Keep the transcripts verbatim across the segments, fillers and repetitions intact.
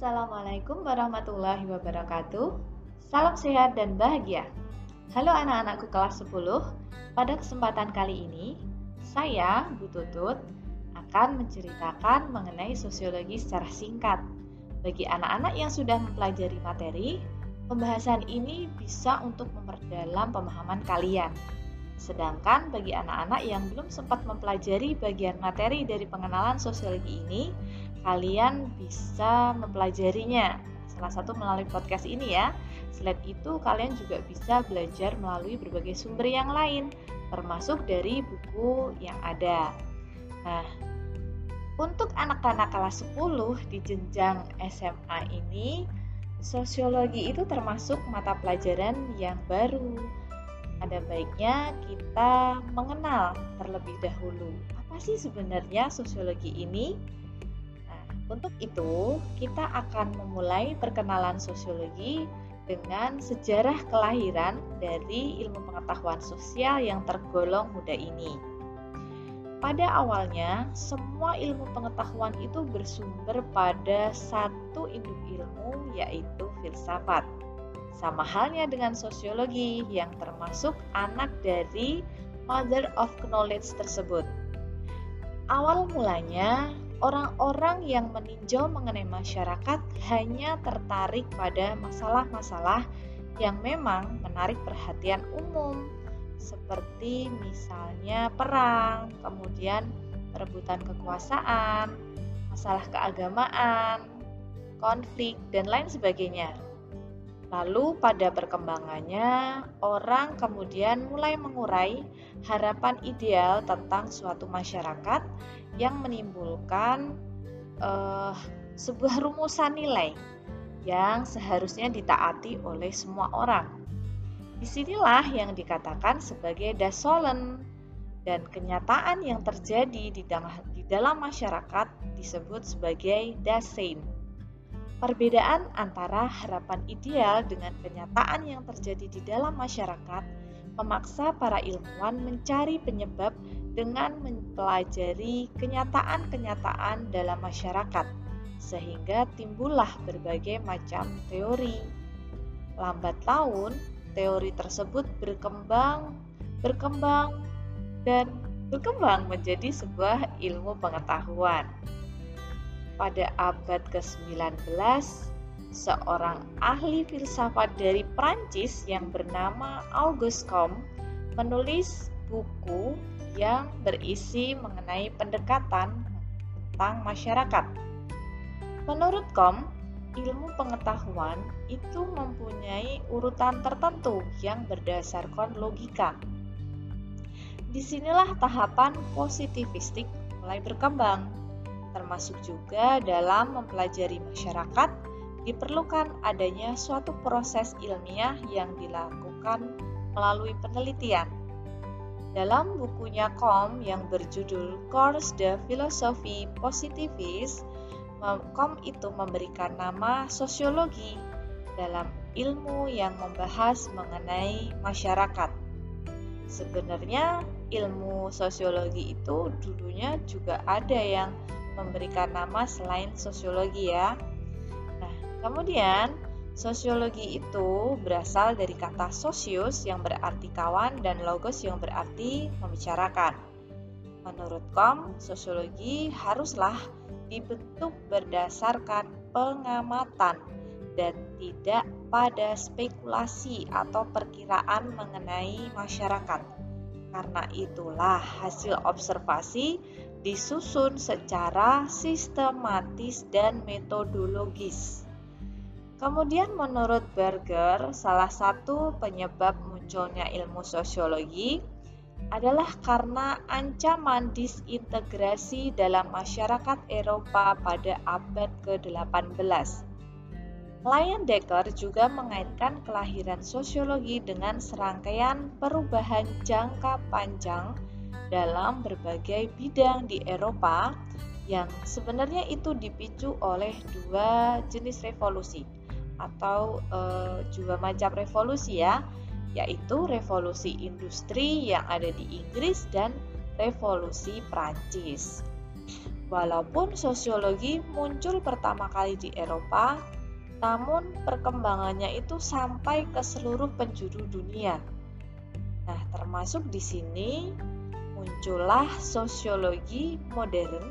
Assalamualaikum warahmatullahi wabarakatuh. Salam sehat dan bahagia. Halo anak-anakku kelas sepuluh. Pada kesempatan kali ini, saya, Bu Tutut, akan menceritakan mengenai sosiologi secara singkat. Bagi anak-anak yang sudah mempelajari materi, pembahasan ini bisa untuk memperdalam pemahaman kalian. Sedangkan bagi anak-anak yang belum sempat mempelajari bagian materi dari pengenalan sosiologi ini, kalian bisa mempelajarinya, salah satu melalui podcast ini ya. Selain itu, kalian juga bisa belajar melalui berbagai sumber yang lain, termasuk dari buku yang ada. Nah, untuk anak-anak kelas sepuluh di jenjang S M A ini, sosiologi itu termasuk mata pelajaran yang baru. Ada baiknya kita mengenal terlebih dahulu, apa sih sebenarnya sosiologi ini? Nah, untuk itu, kita akan memulai perkenalan sosiologi dengan sejarah kelahiran dari ilmu pengetahuan sosial yang tergolong muda ini. Pada awalnya, semua ilmu pengetahuan itu bersumber pada satu induk ilmu, yaitu filsafat. Sama halnya dengan sosiologi yang termasuk anak dari mother of knowledge tersebut. Awal mulanya, orang-orang yang meninjau mengenai masyarakat hanya tertarik pada masalah-masalah yang memang menarik perhatian umum, seperti misalnya perang, kemudian perebutan kekuasaan, masalah keagamaan, konflik, dan lain sebagainya. Lalu pada perkembangannya, orang kemudian mulai mengurai harapan ideal tentang suatu masyarakat yang menimbulkan eh, sebuah rumusan nilai yang seharusnya ditaati oleh semua orang. Disinilah yang dikatakan sebagai dasolen, dan kenyataan yang terjadi di dalam masyarakat disebut sebagai dasein. Perbedaan antara harapan ideal dengan kenyataan yang terjadi di dalam masyarakat memaksa para ilmuwan mencari penyebab dengan mempelajari kenyataan-kenyataan dalam masyarakat, sehingga timbullah berbagai macam teori. Lambat laun, teori tersebut berkembang, berkembang, dan berkembang menjadi sebuah ilmu pengetahuan. Pada abad kesembilan belas, seorang ahli filsafat dari Prancis yang bernama Auguste Comte menulis buku yang berisi mengenai pendekatan tentang masyarakat. Menurut Comte, ilmu pengetahuan itu mempunyai urutan tertentu yang berdasarkan logika. Disinilah tahapan positivistik mulai berkembang, termasuk juga dalam mempelajari masyarakat diperlukan adanya suatu proses ilmiah yang dilakukan melalui penelitian. Dalam bukunya Comte yang berjudul Course de Philosophie Positiviste, Comte itu memberikan nama sosiologi dalam ilmu yang membahas mengenai masyarakat. Sebenarnya ilmu sosiologi itu dulunya juga ada yang memberikan nama selain sosiologi ya. Nah, kemudian sosiologi itu berasal dari kata socius yang berarti kawan dan logos yang berarti membicarakan. Menurut Comte, sosiologi haruslah dibentuk berdasarkan pengamatan dan tidak pada spekulasi atau perkiraan mengenai masyarakat. Karena itulah hasil observasi disusun secara sistematis dan metodologis. Kemudian menurut Berger, salah satu penyebab munculnya ilmu sosiologi adalah karena ancaman disintegrasi dalam masyarakat Eropa pada abad kedelapan belas. Alain Decker juga mengaitkan kelahiran sosiologi dengan serangkaian perubahan jangka panjang dalam berbagai bidang di Eropa yang sebenarnya itu dipicu oleh dua jenis revolusi atau e, dua macam revolusi ya, yaitu revolusi industri yang ada di Inggris dan revolusi Prancis. Walaupun sosiologi muncul pertama kali di Eropa, namun perkembangannya itu sampai ke seluruh penjuru dunia. Nah, termasuk di sini muncullah sosiologi modern,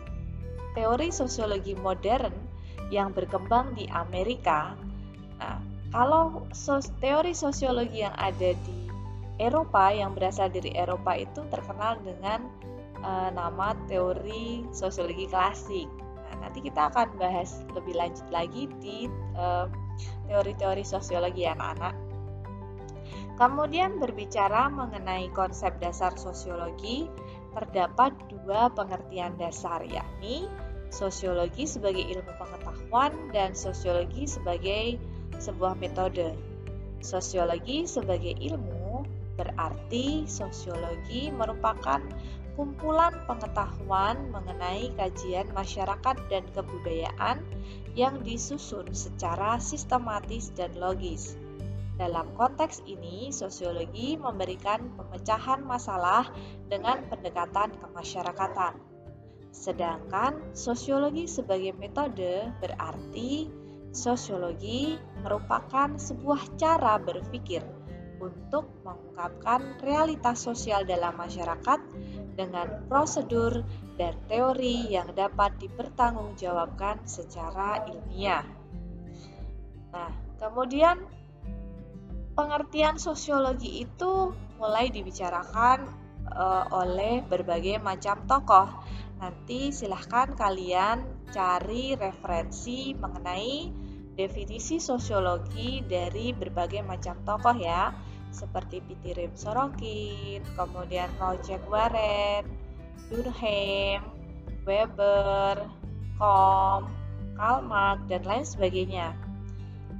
teori sosiologi modern yang berkembang di Amerika. Nah, kalau teori sosiologi yang ada di Eropa, yang berasal dari Eropa itu terkenal dengan E, nama teori sosiologi klasik. Nah, nanti kita akan bahas lebih lanjut lagi di e, teori-teori sosiologi anak-anak. Kemudian berbicara mengenai konsep dasar sosiologi, terdapat dua pengertian dasar, yakni sosiologi sebagai ilmu pengetahuan dan sosiologi sebagai sebuah metode. Sosiologi sebagai ilmu berarti sosiologi merupakan kumpulan pengetahuan mengenai kajian masyarakat dan kebudayaan yang disusun secara sistematis dan logis. Dalam konteks ini, sosiologi memberikan pemecahan masalah dengan pendekatan kemasyarakatan. Sedangkan sosiologi sebagai metode berarti sosiologi merupakan sebuah cara berpikir untuk mengungkapkan realitas sosial dalam masyarakat dengan prosedur dan teori yang dapat dipertanggungjawabkan secara ilmiah. Nah, kemudian pengertian sosiologi itu mulai dibicarakan e, oleh berbagai macam tokoh. Nanti silahkan kalian cari referensi mengenai definisi sosiologi dari berbagai macam tokoh ya, seperti Pitirim Sorokin, kemudian Robert, Durkheim, Weber, Comte, Karl Marx, dan lain sebagainya.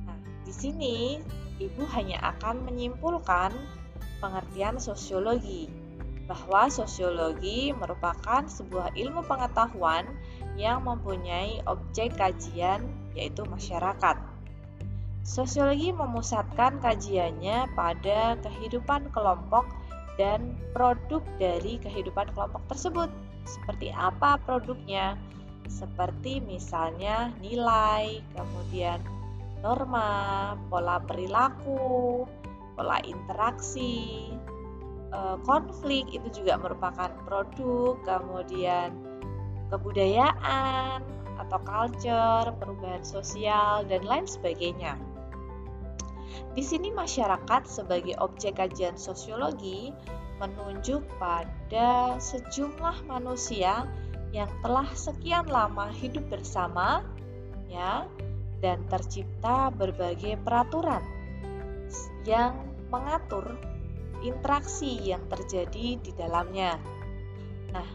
Nah, di sini Ibu hanya akan menyimpulkan pengertian sosiologi, bahwa sosiologi merupakan sebuah ilmu pengetahuan yang mempunyai objek kajian, yaitu masyarakat. Sosiologi memusatkan kajiannya pada kehidupan kelompok dan produk dari kehidupan kelompok tersebut. Seperti apa produknya? Seperti misalnya nilai, kemudian norma, pola perilaku, pola interaksi, konflik itu juga merupakan produk, kemudian kebudayaan atau culture, perubahan sosial, dan lain sebagainya. Di sini masyarakat sebagai objek kajian sosiologi menunjuk pada sejumlah manusia yang telah sekian lama hidup bersama ya, dan tercipta berbagai peraturan yang mengatur interaksi yang terjadi di dalamnya. Nah,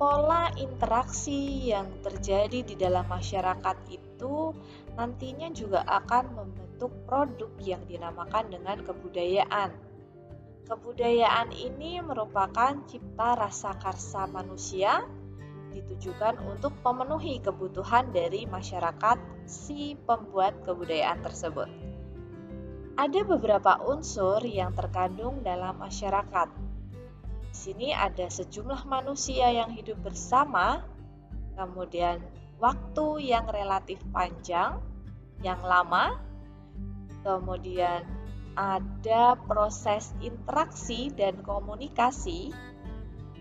pola interaksi yang terjadi di dalam masyarakat itu nantinya juga akan membentuk produk yang dinamakan dengan kebudayaan. Kebudayaan ini merupakan cipta rasa karsa manusia, ditujukan untuk memenuhi kebutuhan dari masyarakat si pembuat kebudayaan tersebut. Ada beberapa unsur yang terkandung dalam masyarakat. Di sini ada sejumlah manusia yang hidup bersama, kemudian waktu yang relatif panjang, yang lama, kemudian ada proses interaksi dan komunikasi,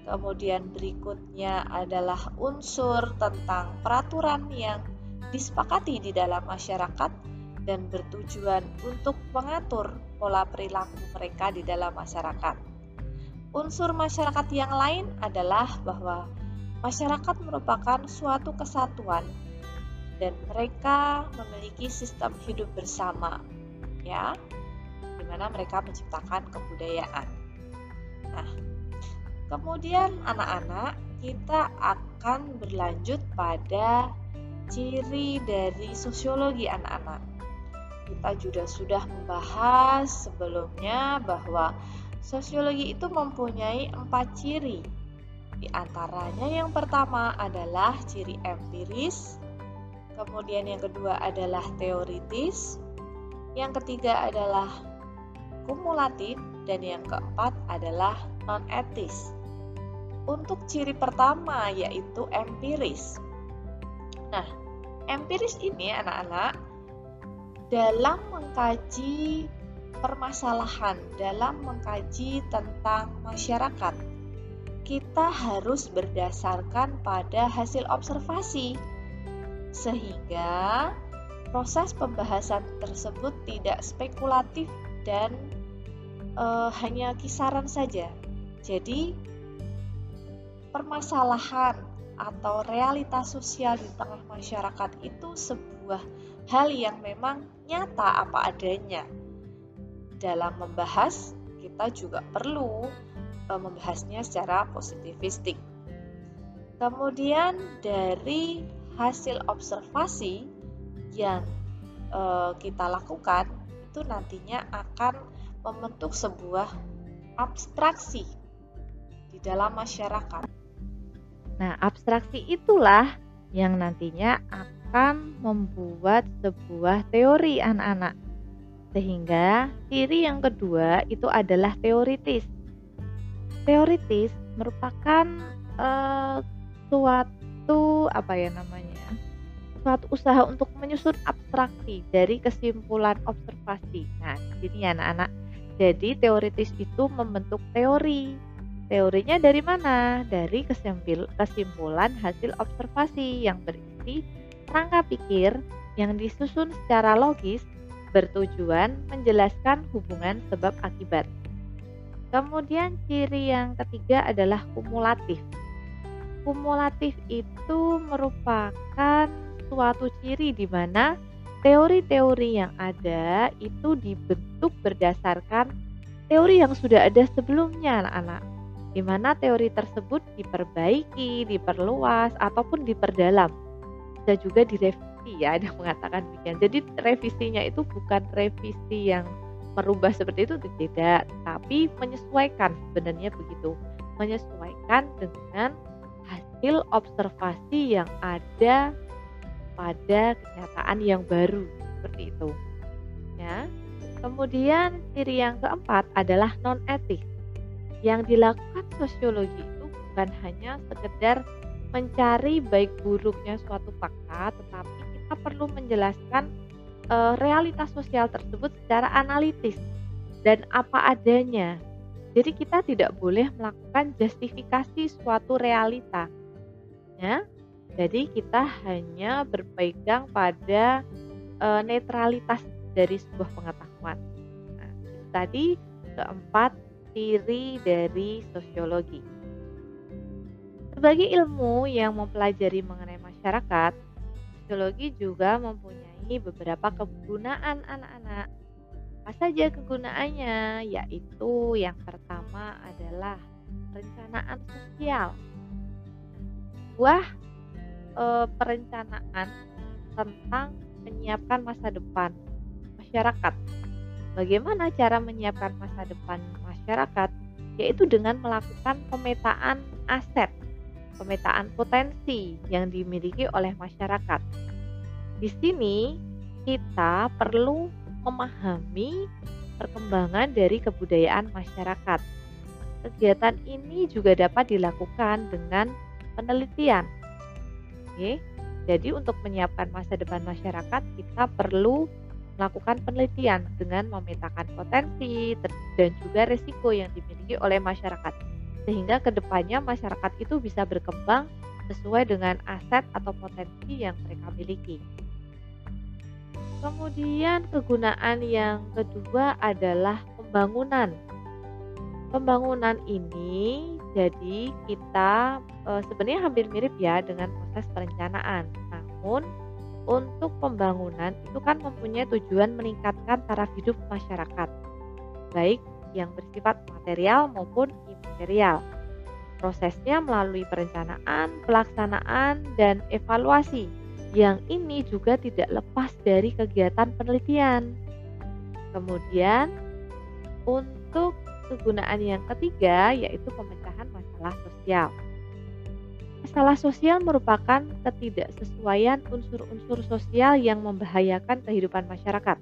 kemudian berikutnya adalah unsur tentang peraturan yang disepakati di dalam masyarakat dan bertujuan untuk mengatur pola perilaku mereka di dalam masyarakat. Unsur masyarakat yang lain adalah bahwa masyarakat merupakan suatu kesatuan dan mereka memiliki sistem hidup bersama, ya, di mana mereka menciptakan kebudayaan. Nah, kemudian anak-anak kita akan berlanjut pada ciri dari sosiologi anak-anak. Kita juga sudah membahas sebelumnya bahwa sosiologi itu mempunyai empat ciri. Di antaranya yang pertama adalah ciri empiris, kemudian yang kedua adalah teoritis, yang ketiga adalah kumulatif, dan yang keempat adalah non-etis. untuk ciri pertama, yaitu empiris. Nah, empiris ini anak-anak dalam mengkaji permasalahan, dalam mengkaji tentang masyarakat, kita harus berdasarkan pada hasil observasi, sehingga proses pembahasan tersebut tidak spekulatif dan e, hanya kisaran saja. Jadi permasalahan atau realitas sosial di tengah masyarakat itu sebuah hal yang memang nyata apa adanya. Dalam membahas, kita juga perlu e, membahasnya secara positivistik. Kemudian dari hasil observasi yang e, kita lakukan itu nantinya akan membentuk sebuah abstraksi di dalam masyarakat. Nah, abstraksi itulah yang nantinya akan membuat sebuah teori anak-anak. Sehingga ciri yang kedua itu adalah teoritis. Teoritis merupakan eh, suatu apa ya namanya? suatu usaha untuk menyusun abstraksi dari kesimpulan observasi. Nah, ini ya anak-anak. Jadi teoritis itu membentuk teori. Teorinya dari mana? Dari kesimpulan hasil observasi yang berisi rangka pikir yang disusun secara logis bertujuan menjelaskan hubungan sebab akibat. Kemudian ciri yang ketiga adalah kumulatif. Kumulatif itu merupakan suatu ciri di mana teori-teori yang ada itu dibentuk berdasarkan teori yang sudah ada sebelumnya anak-anak, di mana teori tersebut diperbaiki, diperluas, ataupun diperdalam. Bisa juga direvisi ya, ada mengatakan demikian. Jadi revisinya itu bukan revisi yang merubah seperti itu, tidak, tapi menyesuaikan, sebenarnya begitu, menyesuaikan dengan hasil observasi yang ada pada kenyataan yang baru, seperti itu ya. Kemudian ciri yang keempat adalah non-etis. Yang dilakukan sosiologi itu bukan hanya sekedar mencari baik buruknya suatu fakta, tetapi kita perlu menjelaskan e, realitas sosial tersebut secara analitis dan apa adanya. Jadi kita tidak boleh melakukan justifikasi suatu realita ya. Jadi kita hanya berpegang pada e, netralitas dari sebuah pengetahuan. Nah, itu tadi keempat ciri dari sosiologi. Sebagai ilmu yang mempelajari mengenai masyarakat, sosiologi juga mempunyai beberapa kegunaan anak-anak. Apa saja kegunaannya? Yaitu yang pertama adalah perencanaan sosial. Buah perencanaan tentang menyiapkan masa depan masyarakat. Bagaimana cara menyiapkan masa depan masyarakat? Yaitu dengan melakukan pemetaan aset, pemetaan potensi yang dimiliki oleh masyarakat. Di sini kita perlu memahami perkembangan dari kebudayaan masyarakat. Kegiatan ini juga dapat dilakukan dengan penelitian. Oke, jadi untuk menyiapkan masa depan masyarakat, kita perlu melakukan penelitian dengan memetakan potensi dan juga resiko yang dimiliki oleh masyarakat, sehingga kedepannya masyarakat itu bisa berkembang sesuai dengan aset atau potensi yang mereka miliki. Kemudian kegunaan yang kedua adalah pembangunan. Pembangunan ini jadi kita e, sebenarnya hampir mirip ya dengan proses perencanaan. Namun untuk pembangunan itu kan mempunyai tujuan meningkatkan taraf hidup masyarakat, baik yang bersifat material maupun imaterial. Prosesnya melalui perencanaan, pelaksanaan, dan evaluasi. Yang ini juga tidak lepas dari kegiatan penelitian. Kemudian untuk kegunaan yang ketiga yaitu pemecahan masalah sosial. Masalah sosial merupakan ketidaksesuaian unsur-unsur sosial yang membahayakan kehidupan masyarakat.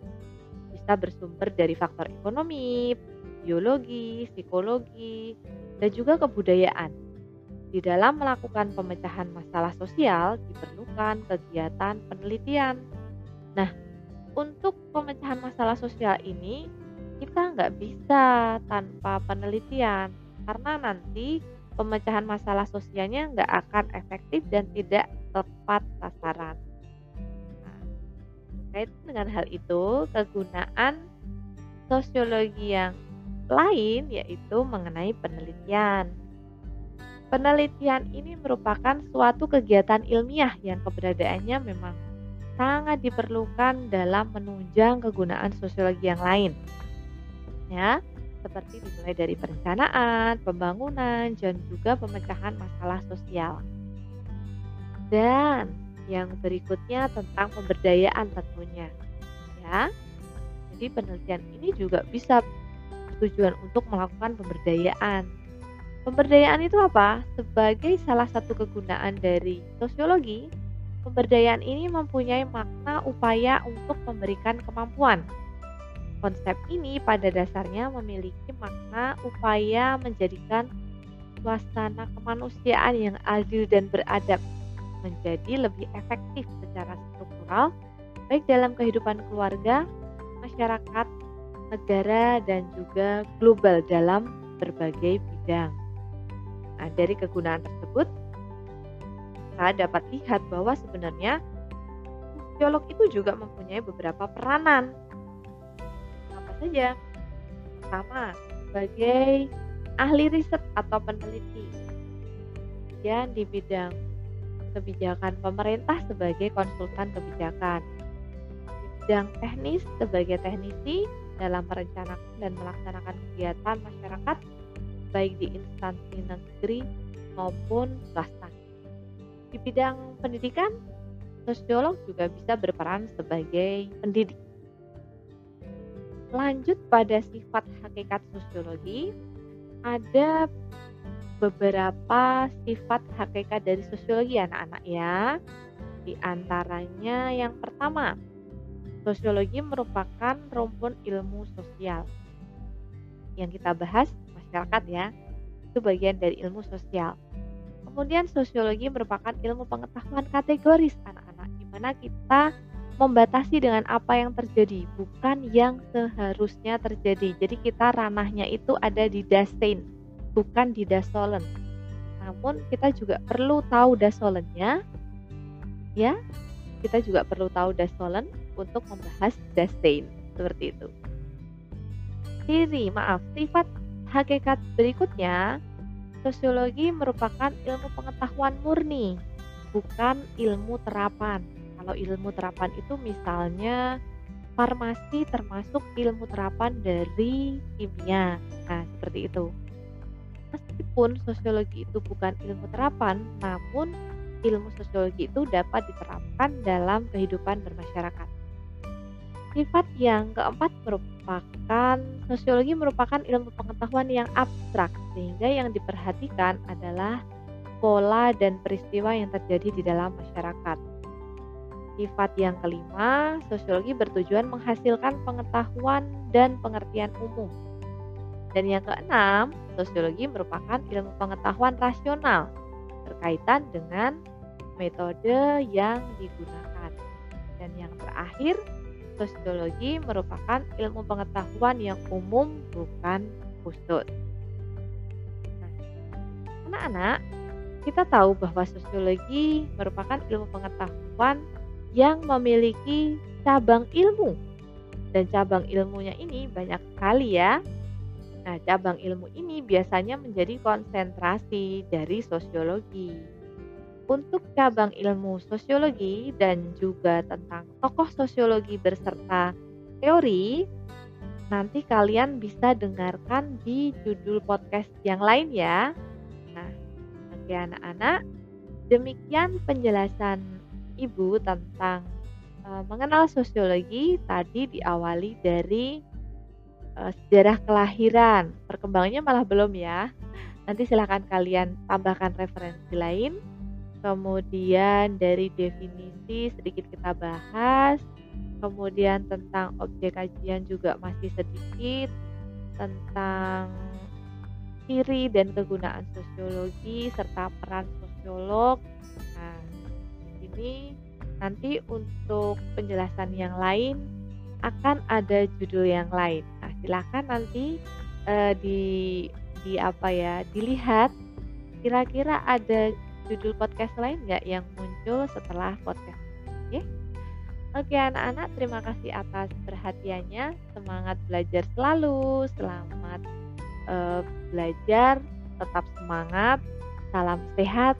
Bisa bersumber dari faktor ekonomi, biologi, psikologi, dan juga kebudayaan. Di dalam melakukan pemecahan masalah sosial diperlukan kegiatan penelitian. Nah, untuk pemecahan masalah sosial ini kita nggak bisa tanpa penelitian, karena nanti pemecahan masalah sosialnya nggak akan efektif dan tidak tepat sasaran. Nah, terkait dengan hal itu, kegunaan sosiologi yang lain yaitu mengenai penelitian. Penelitian ini merupakan suatu kegiatan ilmiah yang keberadaannya memang sangat diperlukan dalam menunjang kegunaan sosiologi yang lain. Ya, seperti dimulai dari perencanaan, pembangunan, dan juga pemecahan masalah sosial. Dan yang berikutnya tentang pemberdayaan tentunya. Ya. Jadi penelitian ini juga bisa tujuan untuk melakukan pemberdayaan. Pemberdayaan itu apa? Sebagai salah satu kegunaan dari sosiologi, pemberdayaan ini mempunyai makna upaya untuk memberikan kemampuan. Konsep ini pada dasarnya memiliki makna upaya menjadikan suasana kemanusiaan yang adil dan beradab menjadi lebih efektif secara struktural, baik dalam kehidupan keluarga, masyarakat, negara, dan juga global dalam berbagai bidang. Nah, dari kegunaan tersebut, kita dapat lihat bahwa sebenarnya sosiolog itu juga mempunyai beberapa peranan. Saja. Pertama, sebagai ahli riset atau peneliti. Kemudian di bidang kebijakan pemerintah sebagai konsultan kebijakan. Di bidang teknis sebagai teknisi dalam merencanakan dan melaksanakan kegiatan masyarakat baik di instansi negeri maupun swasta. Di bidang pendidikan, sosiolog juga bisa berperan sebagai pendidik. Lanjut pada sifat hakikat sosiologi, ada beberapa sifat hakikat dari sosiologi anak-anak ya. Di antaranya yang pertama, sosiologi merupakan rumpun ilmu sosial. Yang kita bahas masyarakat ya, itu bagian dari ilmu sosial. Kemudian sosiologi merupakan ilmu pengetahuan kategoris anak-anak, di mana kita membatasi dengan apa yang terjadi, bukan yang seharusnya terjadi. Jadi kita ranahnya itu ada di dasein, bukan di dasolen. Namun kita juga perlu tahu dasolennya, ya. Kita juga perlu tahu dasolen untuk membahas dasein seperti itu. Ciri, maaf, sifat hakikat berikutnya, sosiologi merupakan ilmu pengetahuan murni, bukan ilmu terapan. Kalau ilmu terapan itu misalnya farmasi termasuk ilmu terapan dari kimia. Nah, seperti itu. Meskipun sosiologi itu bukan ilmu terapan, namun ilmu sosiologi itu dapat diterapkan dalam kehidupan bermasyarakat. Sifat yang keempat merupakan sosiologi merupakan ilmu pengetahuan yang abstrak, sehingga yang diperhatikan adalah pola dan peristiwa yang terjadi di dalam masyarakat. Sifat yang kelima, sosiologi bertujuan menghasilkan pengetahuan dan pengertian umum. Dan yang keenam, sosiologi merupakan ilmu pengetahuan rasional berkaitan dengan metode yang digunakan. Dan yang terakhir, sosiologi merupakan ilmu pengetahuan yang umum bukan khusus. Nah, anak-anak, kita tahu bahwa sosiologi merupakan ilmu pengetahuan yang memiliki cabang ilmu, dan cabang ilmunya ini banyak sekali ya. Nah, cabang ilmu ini biasanya menjadi konsentrasi dari sosiologi. Untuk cabang ilmu sosiologi dan juga tentang tokoh sosiologi berserta teori, nanti kalian bisa dengarkan di judul podcast yang lain ya. Nah, bagi anak-anak, demikian penjelasan Ibu tentang e, mengenal sosiologi. Tadi diawali dari e, sejarah kelahiran. Perkembangannya malah belum ya. Nanti silakan kalian tambahkan referensi lain. Kemudian dari definisi sedikit kita bahas. Kemudian tentang objek kajian juga masih sedikit. Tentang ciri dan kegunaan sosiologi serta peran sosiolog. Nah, ini nanti untuk penjelasan yang lain akan ada judul yang lain. Nah, silakan nanti eh, di di apa ya dilihat kira-kira ada judul podcast lain nggak yang muncul setelah podcast. Oke, oke anak-anak, terima kasih atas perhatiannya. Semangat belajar selalu, selamat Uh, belajar, tetap semangat, salam sehat.